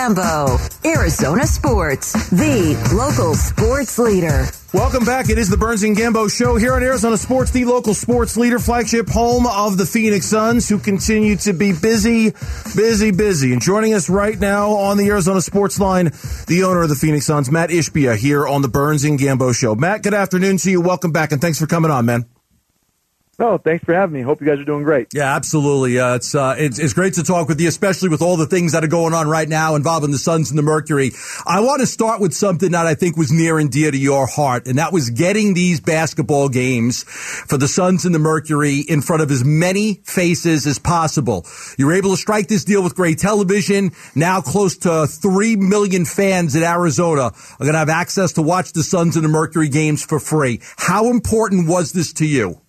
Lambeau. Arizona Sports, the local sports leader. Welcome back. It is the Burns and Gambo Show here on Arizona Sports, the local sports leader, flagship home of the Phoenix Suns, who continue to be busy. And joining us right now on the Arizona Sports Line, the owner of the Phoenix Suns, Mat Ishbia, here on the Burns and Gambo Show. Matt, good afternoon to you. Welcome back, and thanks for coming on, man. Oh, thanks for having me. Hope you guys are doing great. Yeah, absolutely. It's great to talk with you, especially with all the things that are going on right now involving the Suns and the Mercury. I want to start with something that I think was near and dear to your heart, and that was getting these basketball games for the Suns and the Mercury in front of as many faces as possible. You were able to strike this deal with Gray Television. Now close to 3 million fans in Arizona are going to have access to watch the Suns and the Mercury games for free. How important was this to you?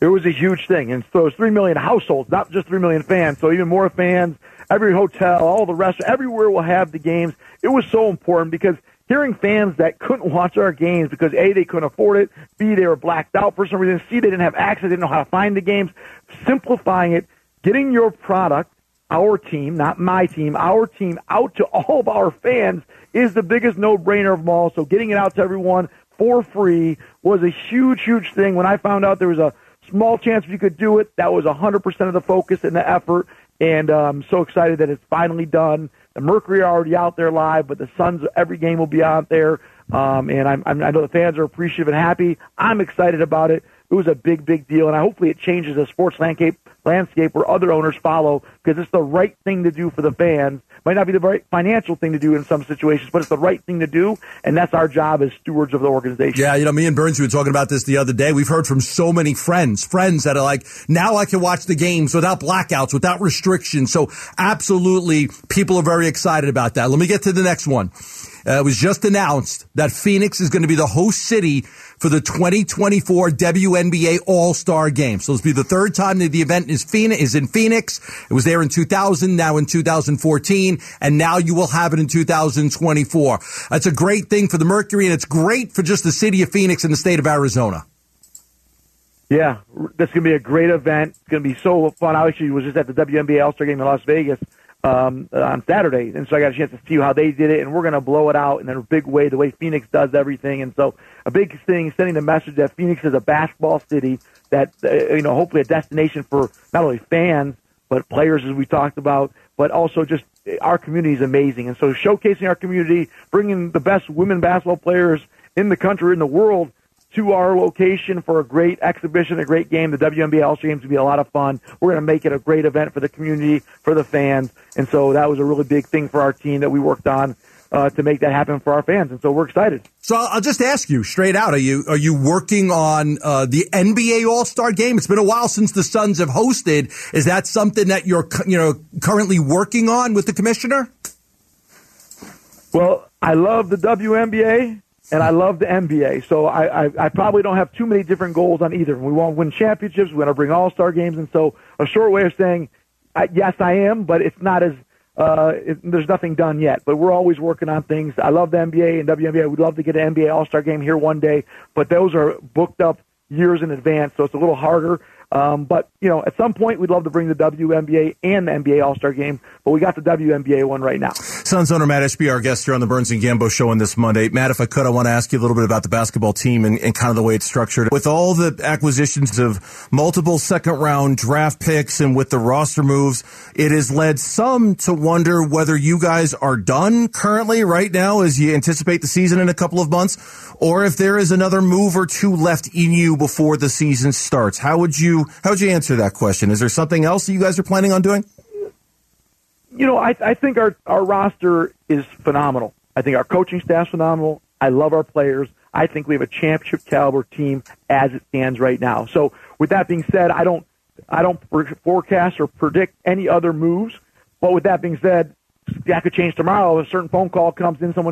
It was a huge thing, and so it's 3 million households, not just 3 million fans, so even more fans, every hotel, all the restaurants, everywhere will have the games. It was so important because hearing fans that couldn't watch our games because, A, they couldn't afford it, B, they were blacked out for some reason, C, they didn't have access, they didn't know how to find the games, simplifying it, getting your product, our team, not my team, our team, out to all of our fans is the biggest no-brainer of them all, so getting it out to everyone for free was a huge, huge thing. When I found out there was a small chance we could do it, that was 100% of the focus and the effort, and I'm so excited that it's finally done. The Mercury are already out there live, but the Suns, every game will be out there, and I know the fans are appreciative and happy. I'm excited about it. It was a big, big deal, and hopefully it changes the sports landscape where other owners follow because it's the right thing to do for the fans. Might not be the right financial thing to do in some situations, but it's the right thing to do, and that's our job as stewards of the organization. Yeah, you know, me and Burns, we were talking about this the other day. We've heard from so many friends that are like, now I can watch the games without blackouts, without restrictions. So absolutely, people are very excited about that. Let me get to the next one. It was just announced that Phoenix is going to be the host city for the 2024 WNBA All-Star Game. So this will be the third time that the event is in Phoenix. It was there in 2000, now in 2014, and now you will have it in 2024. That's a great thing for the Mercury, and it's great for just the city of Phoenix and the state of Arizona. Yeah, that's going to be a great event. It's going to be so fun. I actually was just at the WNBA All-Star Game in Las Vegas on Saturday, and so I got a chance to see how they did it, and we're going to blow it out in a big way, the way Phoenix does everything. And so a big thing, sending the message that Phoenix is a basketball city, that, you know, hopefully a destination for not only fans but players, as we talked about, but also just our community is amazing. And so showcasing our community, bringing the best women basketball players in the country, in the world, to our location for a great exhibition, a great game. The WNBA All-Star Games will be a lot of fun. We're going to make it a great event for the community, for the fans. And so that was a really big thing for our team that we worked on to make that happen for our fans. And so we're excited. So I'll just ask you straight out, are you working on the NBA All-Star Game? It's been a while since the Suns have hosted. Is that something that you're currently working on with the commissioner? Well, I love the WNBA. And I love the NBA, so I probably don't have too many different goals on either. We want to win championships, we want to bring all-star games, and so a short way of saying, yes, I am, but it's not as there's nothing done yet. But we're always working on things. I love the NBA and WNBA. We'd love to get an NBA all-star game here one day, but those are booked up years in advance, so it's a little harder. But, you know, at some point we'd love to bring the WNBA and the NBA All-Star Game, but we got the WNBA one right now. Suns owner Mat Ishbia, our guest here on the Burns and Gambo Show on this Monday. Matt, if I could, I want to ask you a little bit about the basketball team and kind of the way it's structured. With all the acquisitions of multiple second-round draft picks and with the roster moves, it has led some to wonder whether you guys are done currently right now as you anticipate the season in a couple of months, or if there is another move or two left in you before the season starts. How would you answer that question? Is there something else that you guys are planning on doing? You know, I think our roster is phenomenal. I think our coaching staff's phenomenal. I love our players. I think we have a championship caliber team as it stands right now. So with that being said, I don't forecast or predict any other moves. But with that being said, that could change tomorrow. A certain phone call comes in, so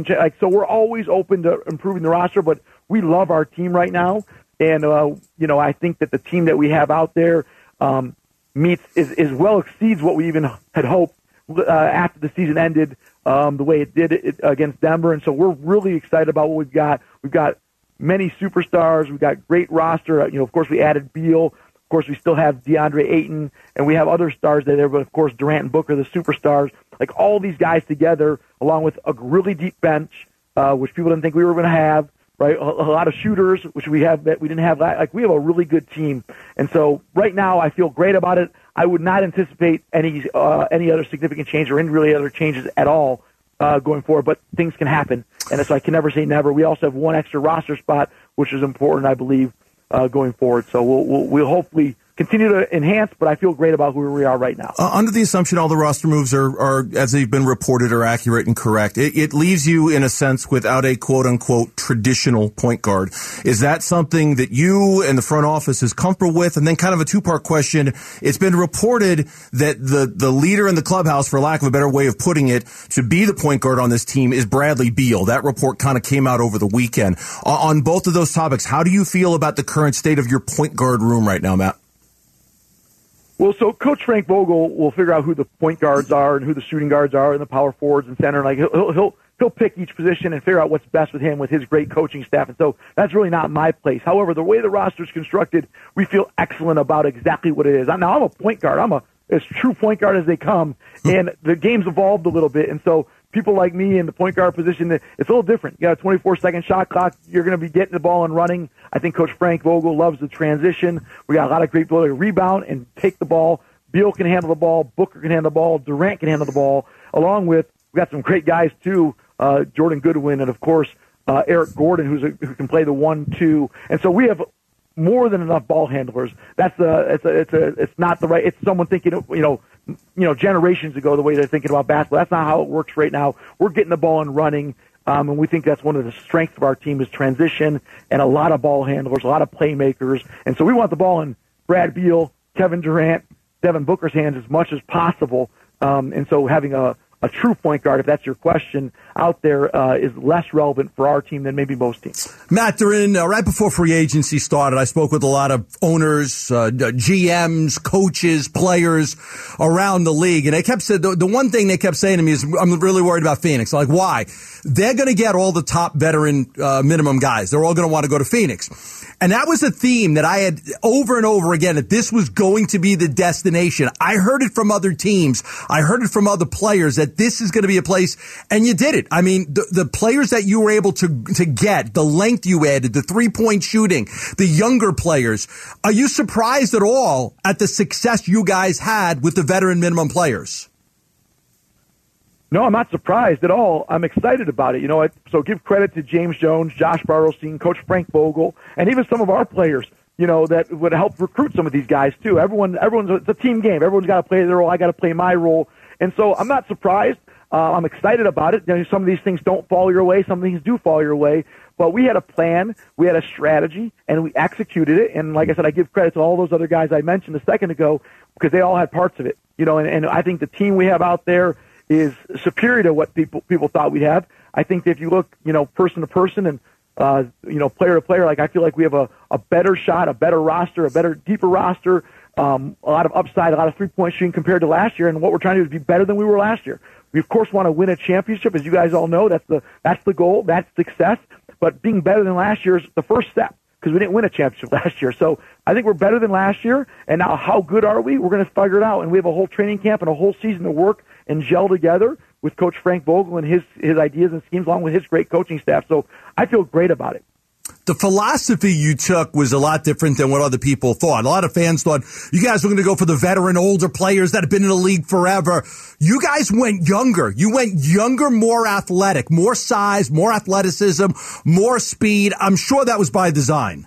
we're always open to improving the roster. But we love our team right now. And, you know, I think that the team that we have out there well exceeds what we even had hoped after the season ended the way it did against Denver. And so we're really excited about what we've got. We've got many superstars. We've got great roster. You know, of course, we added Beal. Of course, we still have DeAndre Ayton, and we have other stars there. But, of course, Durant and Booker, the superstars. Like, all these guys together, along with a really deep bench, which people didn't think we were going to have, right? A lot of shooters, which we have that we didn't have. Like, we have a really good team. And so right now I feel great about it. I would not anticipate any other significant change or any really other changes at all going forward, but things can happen. And so I can never say never. We also have one extra roster spot, which is important, I believe, going forward. So we'll hopefully continue to enhance, but I feel great about where we are right now. Under the assumption all the roster moves are, as they've been reported, are accurate and correct, it leaves you, in a sense, without a quote-unquote traditional point guard. Is that something that you and the front office is comfortable with? And then kind of a two-part question. It's been reported that the leader in the clubhouse, for lack of a better way of putting it, to be the point guard on this team is Bradley Beal. That report kind of came out over the weekend. On both of those topics, how do you feel about the current state of your point guard room right now, Matt? Well, so Coach Frank Vogel will figure out who the point guards are and who the shooting guards are and the power forwards and center. Like he'll pick each position and figure out what's best with him with his great coaching staff. And so that's really not my place. However, the way the roster's constructed, we feel excellent about exactly what it is. Now, I'm a point guard. I'm as true point guard as they come, and the game's evolved a little bit. And so people like me in the point guard position, it's a little different. You got a 24-second shot clock. You're going to be getting the ball and running. I think Coach Frank Vogel loves the transition. We got a lot of great ability to rebound and take the ball. Beal can handle the ball. Booker can handle the ball. Durant can handle the ball. Along with, we got some great guys, too, Jordan Goodwin and, of course, Eric Gordon, who can play the 1-2. And so we have more than enough ball handlers. It's not the right. It's someone thinking, generations ago, the way they're thinking about basketball. That's not how it works right now. We're getting the ball and running, and we think that's one of the strengths of our team is transition and a lot of ball handlers, a lot of playmakers. And so we want the ball in Brad Beal, Kevin Durant, Devin Booker's hands as much as possible. And so having a true point guard, if that's your question, out there is less relevant for our team than maybe most teams. Matt, right before free agency started, I spoke with a lot of owners, GMs, coaches, players around the league, and they kept said the one thing they kept saying to me is, "I'm really worried about Phoenix." Like, why? They're going to get all the top veteran minimum guys. They're all going to want to go to Phoenix, and that was a theme that I had over and over again that this was going to be the destination. I heard it from other teams. I heard it from other players that this is going to be a place, and you did it. I mean, the players that you were able to get, the length you added, the three-point shooting, the younger players. Are you surprised at all at the success you guys had with the veteran minimum players? No, I'm not surprised at all. I'm excited about it. So give credit to James Jones, Josh Barrellstein, Coach Frank Vogel, and even some of our players, that would help recruit some of these guys, too. It's a team game. Everyone's got to play their role. I got to play my role. And so I'm not surprised. I'm excited about it. Some of these things don't fall your way. Some things do fall your way. But we had a plan. We had a strategy, and we executed it. And like I said, I give credit to all those other guys I mentioned a second ago because they all had parts of it. And I think the team we have out there is superior to what people thought we'd have. I think that if you look, person to person and, player to player, like I feel like we have a better shot, a better roster, a better, deeper roster, a lot of upside, a lot of three-point shooting compared to last year, and what we're trying to do is be better than we were last year. We, of course, want to win a championship. As you guys all know, that's the goal, that's success, but being better than last year is the first step because we didn't win a championship last year. So I think we're better than last year, and now how good are we? We're going to figure it out, and we have a whole training camp and a whole season to work and gel together with Coach Frank Vogel and his ideas and schemes along with his great coaching staff. So I feel great about it. The philosophy you took was a lot different than what other people thought. A lot of fans thought you guys were going to go for the veteran, older players that have been in the league forever. You guys went younger. You went younger, more athletic, more size, more athleticism, more speed. I'm sure that was by design.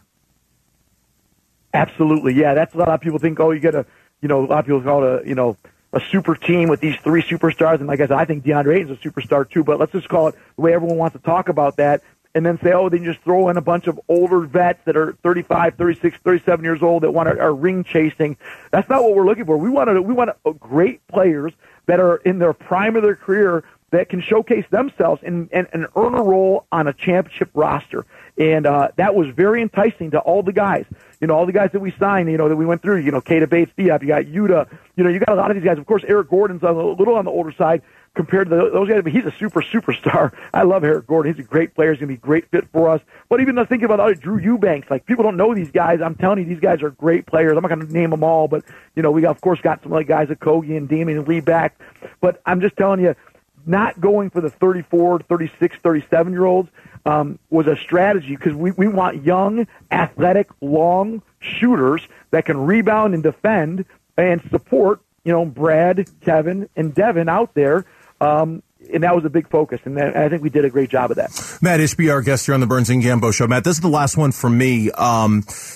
Absolutely, yeah. That's what a lot of people think. Oh, you get a lot of people call it a super team with these three superstars. And like I said, I think DeAndre Ayton's a superstar too. But let's just call it the way everyone wants to talk about that. And then say, oh, then you just throw in a bunch of older vets that are 35, 36, 37 years old that are ring chasing. That's not what we're looking for. We want great players that are in their prime of their career that can showcase themselves and earn a role on a championship roster. And that was very enticing to all the guys. All the guys that we signed, that we went through, Kata Bates, Diop, you got Yuta. You got a lot of these guys. Of course, Eric Gordon's a little on the older side. compared to those guys. But he's a superstar. I love Eric Gordon. He's a great player. He's going to be a great fit for us. But even thinking about Drew Eubanks, like, people don't know these guys. I'm telling you, these guys are great players. I'm not going to name them all, but, you know, we, of course, got some other guys like Kogi and Damian and Lee back. But I'm just telling you, not going for the 34, 36, 37-year-olds was a strategy because we want young, athletic, long shooters that can rebound and defend and support, you know, Brad, Kevin, and Devin out there. And that was a big focus, and I think we did a great job of that. Mat Ishbia, our guest here on the Burns and Gambo Show. Matt, this is the last one from me.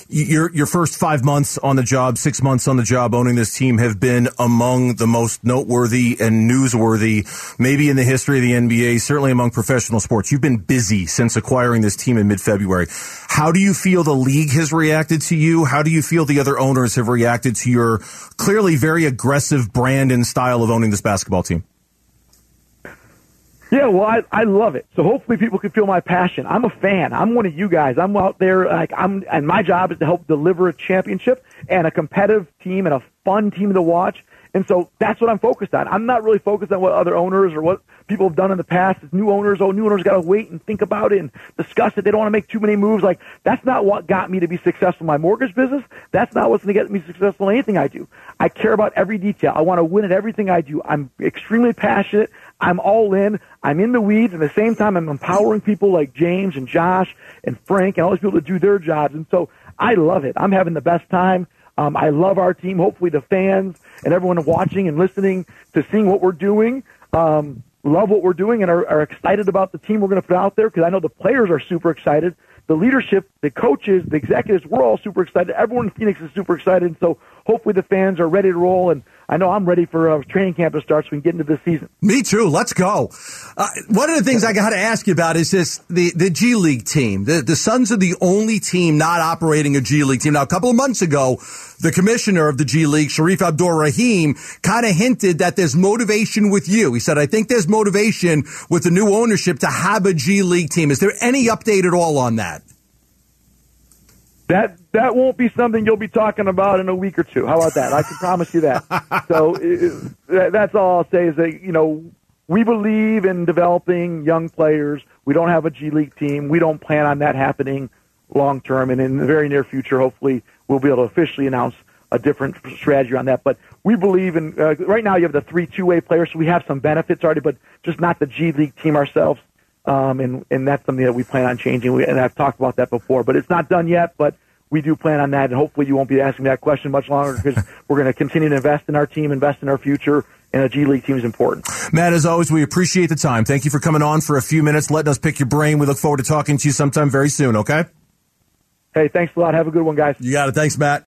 Your first 5 months on the job, 6 months on the job owning this team have been among the most noteworthy and newsworthy maybe in the history of the NBA, certainly among professional sports. You've been busy since acquiring this team in mid-February. How do you feel the league has reacted to you? How do you feel the other owners have reacted to your clearly very aggressive brand and style of owning this basketball team? Yeah, well, I love it. So hopefully people can feel my passion. I'm a fan. I'm one of you guys. I'm out there, and my job is to help deliver a championship and a competitive team and a fun team to watch. And so that's what I'm focused on. I'm not really focused on what other owners or what people have done in the past. It's new owners got to wait and think about it and discuss it. They don't want to make too many moves. Like, that's not what got me to be successful in my mortgage business. That's not what's going to get me successful in anything I do. I care about every detail. I want to win at everything I do. I'm extremely passionate. I'm all in. I'm in the weeds. And at the same time, I'm empowering people like James and Josh and Frank and all these people to do their jobs. And so I love it. I'm having the best time. I love our team. Hopefully the fans and everyone watching and listening to seeing what we're doing love what we're doing and are excited about the team we're going to put out there, because I know the players are super excited. The leadership, the coaches, the executives, we're all super excited. Everyone in Phoenix is super excited. And so hopefully the fans are ready to roll, and I know I'm ready for training camp to start so we can get into this season. Me too. Let's go. One of the things I got to ask you about is this, the G League team. The Suns are the only team not operating a G League team. Now, a couple of months ago, the commissioner of the G League, Sharif Abdur-Rahim, kind of hinted that there's motivation with you. He said, I think there's motivation with the new ownership to have a G League team. Is there any update at all on that? That won't be something you'll be talking about in a week or two. How about that? I can promise you that. So that's all I'll say is that, you know, we believe in developing young players. We don't have a G League team. We don't plan on that happening long term. And in the very near future, hopefully, we'll be able to officially announce a different strategy on that. But we believe in right now you have the 3 two-way players, so we have some benefits already, but just not the G League team ourselves. And that's something that we plan on changing. And I've talked about that before, but it's not done yet. But we do plan on that, and hopefully you won't be asking that question much longer, because we're going to continue to invest in our team, invest in our future, and a G League team is important. Matt, as always, we appreciate the time. Thank you for coming on for a few minutes, letting us pick your brain. We look forward to talking to you sometime very soon, okay? Hey, thanks a lot. Have a good one, guys. You got it. Thanks, Matt.